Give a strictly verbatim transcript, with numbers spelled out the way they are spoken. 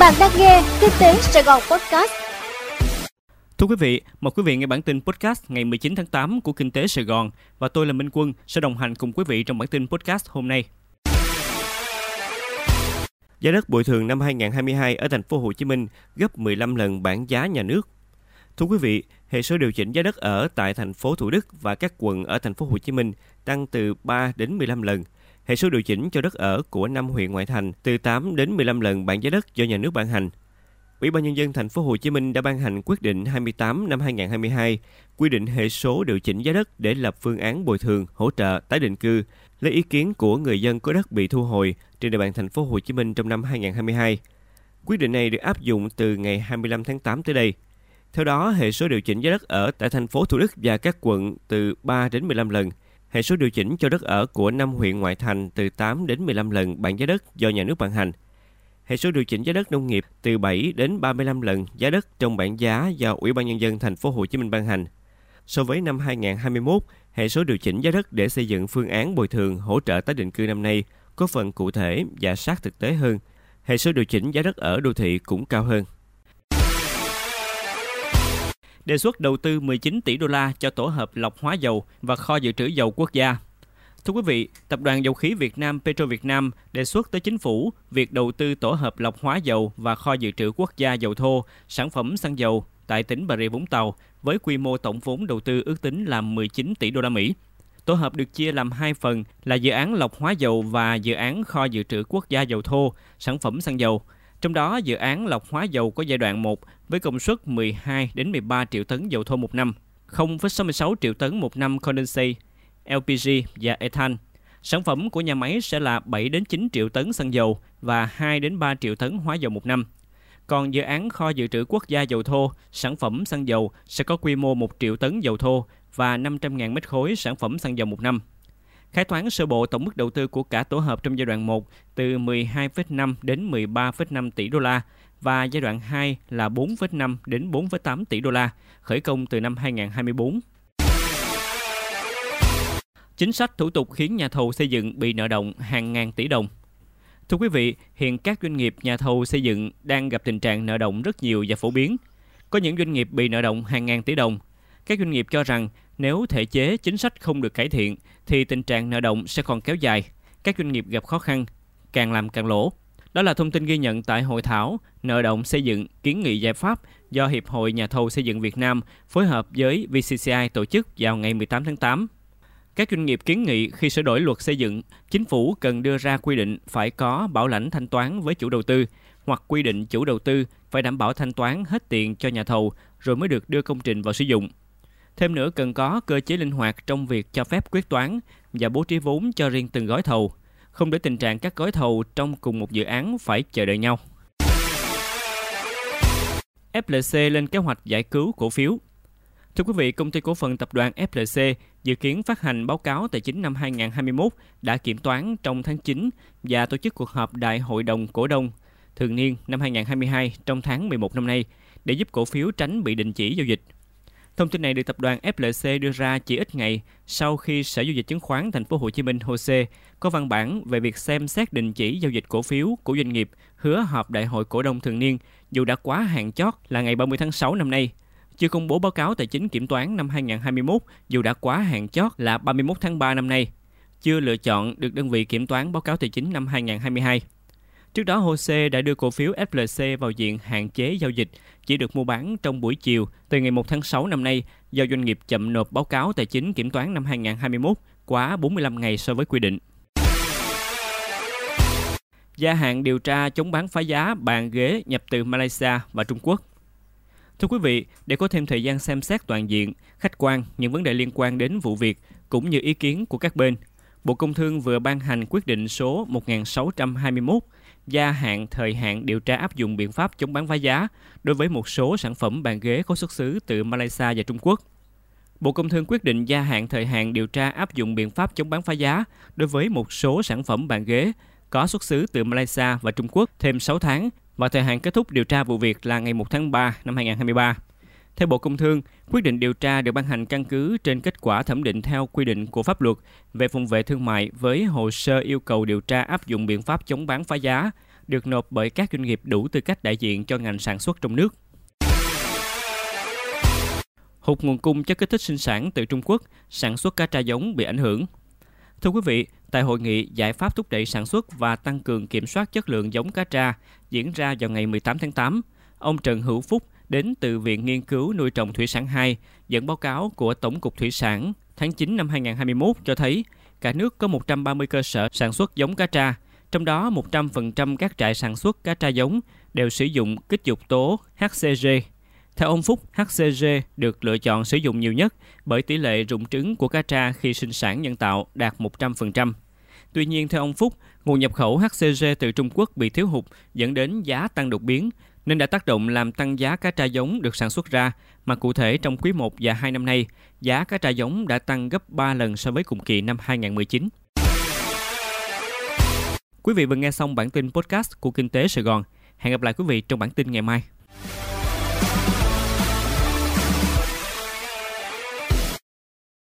Bạn đang nghe Kinh tế Sài Gòn Podcast. Thưa quý vị, mời quý vị nghe bản tin podcast ngày mười chín tháng tám của Kinh tế Sài Gòn và tôi là Minh Quân sẽ đồng hành cùng quý vị trong bản tin podcast hôm nay. Giá đất bồi thường năm hai không hai hai ở thành phố Hồ Chí Minh gấp mười lăm lần bảng giá nhà nước. Thưa quý vị, hệ số điều chỉnh giá đất ở tại thành phố Thủ Đức và các quận ở thành phố Hồ Chí Minh tăng từ ba đến mười lăm lần. Hệ số điều chỉnh cho đất ở của năm huyện ngoại thành từ tám đến mười lăm lần bảng giá đất do nhà nước ban hành. Ủy ban nhân dân thành phố Hồ Chí Minh đã ban hành quyết định hai mươi tám năm hai nghìn không trăm hai mươi hai quy định hệ số điều chỉnh giá đất để lập phương án bồi thường, hỗ trợ, tái định cư, lấy ý kiến của người dân có đất bị thu hồi trên địa bàn thành phố Hồ Chí Minh trong năm hai nghìn không trăm hai mươi hai. Quyết định này được áp dụng từ ngày hai mươi lăm tháng tám tới đây. Theo đó, hệ số điều chỉnh giá đất ở tại thành phố Thủ Đức và các quận từ ba đến mười lăm lần. Hệ số điều chỉnh cho đất ở của năm huyện ngoại thành từ tám đến mười lăm lần bảng giá đất do nhà nước ban hành. Hệ số điều chỉnh giá đất nông nghiệp từ bảy đến ba mươi lăm lần giá đất trong bảng giá do Ủy ban nhân dân thành phố Hồ Chí Minh ban hành. So với năm hai nghìn không trăm hai mươi mốt, hệ số điều chỉnh giá đất để xây dựng phương án bồi thường hỗ trợ tái định cư năm nay có phần cụ thể và sát thực tế hơn. Hệ số điều chỉnh giá đất ở đô thị cũng cao hơn. Đề xuất đầu tư mười chín tỷ đô la cho tổ hợp lọc hóa dầu và kho dự trữ dầu quốc gia. Thưa quý vị, Tập đoàn Dầu khí Việt Nam Petro Việt Nam đề xuất tới chính phủ việc đầu tư tổ hợp lọc hóa dầu và kho dự trữ quốc gia dầu thô, sản phẩm xăng dầu tại tỉnh Bà Rịa Vũng Tàu với quy mô tổng vốn đầu tư ước tính là mười chín tỷ đô la Mỹ. Tổ hợp được chia làm hai phần là dự án lọc hóa dầu và dự án kho dự trữ quốc gia dầu thô, sản phẩm xăng dầu. Trong đó, dự án lọc hóa dầu có giai đoạn một với công suất mười hai đến mười ba triệu tấn dầu thô một năm, không phẩy sáu mươi sáu triệu tấn một năm condensate, lờ pê giê và ethane. Sản phẩm của nhà máy sẽ là bảy đến chín triệu tấn xăng dầu và hai đến ba triệu tấn hóa dầu một năm. Còn dự án kho dự trữ quốc gia dầu thô, sản phẩm xăng dầu sẽ có quy mô một triệu tấn dầu thô và năm trăm nghìn mét khối sản phẩm xăng dầu một năm. Khái toán sơ bộ tổng mức đầu tư của cả tổ hợp trong giai đoạn một từ mười hai phẩy năm đến mười ba phẩy năm tỷ đô la và giai đoạn hai là bốn phẩy năm đến bốn phẩy tám tỷ đô la, khởi công từ năm hai nghìn không trăm hai mươi tư. Chính sách thủ tục khiến nhà thầu xây dựng bị nợ động hàng ngàn tỷ đồng. Thưa quý vị, hiện các doanh nghiệp nhà thầu xây dựng đang gặp tình trạng nợ động rất nhiều và phổ biến. Có những doanh nghiệp bị nợ động hàng ngàn tỷ đồng. Các doanh nghiệp cho rằng nếu thể chế chính sách không được cải thiện thì tình trạng nợ động sẽ còn kéo dài. Các doanh nghiệp gặp khó khăn, càng làm càng lỗ. Đó là thông tin ghi nhận tại hội thảo Nợ động xây dựng kiến nghị giải pháp do Hiệp hội Nhà thầu xây dựng Việt Nam phối hợp với vê xê xê i tổ chức vào ngày mười tám tháng tám. Các doanh nghiệp kiến nghị khi sửa đổi luật xây dựng, chính phủ cần đưa ra quy định phải có bảo lãnh thanh toán với chủ đầu tư hoặc quy định chủ đầu tư phải đảm bảo thanh toán hết tiền cho nhà thầu rồi mới được đưa công trình vào sử dụng. Thêm nữa, cần có cơ chế linh hoạt trong việc cho phép quyết toán và bố trí vốn cho riêng từng gói thầu, không để tình trạng các gói thầu trong cùng một dự án phải chờ đợi nhau. ép lờ xê lên kế hoạch giải cứu cổ phiếu. Thưa quý vị, công ty cổ phần tập đoàn ép lờ xê dự kiến phát hành báo cáo tài chính năm hai nghìn không trăm hai mươi mốt đã kiểm toán trong tháng chín và tổ chức cuộc họp Đại hội đồng cổ đông thường niên năm hai nghìn không trăm hai mươi hai trong tháng mười một năm nay để giúp cổ phiếu tránh bị đình chỉ giao dịch. Thông tin này được tập đoàn ép lờ xê đưa ra chỉ ít ngày sau khi Sở Giao dịch Chứng khoán Thành phố Hồ Chí Minh (hát xê giê) có văn bản về việc xem xét đình chỉ giao dịch cổ phiếu của doanh nghiệp hứa họp đại hội cổ đông thường niên dù đã quá hạn chót là ngày ba mươi tháng sáu năm nay, chưa công bố báo cáo tài chính kiểm toán năm hai nghìn không trăm hai mươi mốt dù đã quá hạn chót là ba mươi mốt tháng ba năm nay, chưa lựa chọn được đơn vị kiểm toán báo cáo tài chính năm hai nghìn không trăm hai mươi hai. Trước đó, hát xê giê đã đưa cổ phiếu ép lờ xê vào diện hạn chế giao dịch, chỉ được mua bán trong buổi chiều từ ngày một tháng sáu năm nay do doanh nghiệp chậm nộp báo cáo tài chính kiểm toán năm hai nghìn không trăm hai mươi mốt quá bốn mươi lăm ngày so với quy định. Gia hạn điều tra chống bán phá giá bàn ghế nhập từ Malaysia và Trung Quốc. Thưa quý vị, để có thêm thời gian xem xét toàn diện, khách quan những vấn đề liên quan đến vụ việc cũng như ý kiến của các bên, Bộ Công Thương vừa ban hành quyết định số một nghìn sáu trăm hai mươi mốt gia hạn thời hạn điều tra áp dụng biện pháp chống bán phá giá đối với một số sản phẩm bàn ghế có xuất xứ từ Malaysia và Trung Quốc. Bộ Công Thương quyết định gia hạn thời hạn điều tra áp dụng biện pháp chống bán phá giá đối với một số sản phẩm bàn ghế có xuất xứ từ Malaysia và Trung Quốc thêm sáu tháng và thời hạn kết thúc điều tra vụ việc là ngày một tháng ba năm hai nghìn không trăm hai mươi ba. Theo Bộ Công Thương, quyết định điều tra được ban hành căn cứ trên kết quả thẩm định theo quy định của pháp luật về phòng vệ thương mại với hồ sơ yêu cầu điều tra áp dụng biện pháp chống bán phá giá được nộp bởi các doanh nghiệp đủ tư cách đại diện cho ngành sản xuất trong nước. Hụt nguồn cung chất kích thích sinh sản từ Trung Quốc, sản xuất cá tra giống bị ảnh hưởng. Thưa quý vị, tại hội nghị giải pháp thúc đẩy sản xuất và tăng cường kiểm soát chất lượng giống cá tra diễn ra vào ngày mười tám tháng tám, ông Trần Hữu Phúc đến từ Viện Nghiên cứu Nuôi trồng Thủy sản hai dẫn báo cáo của Tổng cục Thủy sản tháng chín năm hai nghìn không trăm hai mươi mốt cho thấy cả nước có một trăm ba mươi cơ sở sản xuất giống cá tra, trong đó một trăm phần trăm các trại sản xuất cá tra giống đều sử dụng kích dục tố H C G. Theo ông Phúc, H C G được lựa chọn sử dụng nhiều nhất bởi tỷ lệ rụng trứng của cá tra khi sinh sản nhân tạo đạt một trăm phần trăm. Tuy nhiên, theo ông Phúc, nguồn nhập khẩu H C G từ Trung Quốc bị thiếu hụt dẫn đến giá tăng đột biến, nên đã tác động làm tăng giá cá tra giống được sản xuất ra, mà cụ thể trong quý một và hai năm nay, giá cá tra giống đã tăng gấp ba lần so với cùng kỳ năm hai nghìn không trăm mười chín. Quý vị vừa nghe xong bản tin podcast của Kinh tế Sài Gòn. Hẹn gặp lại quý vị trong bản tin ngày mai.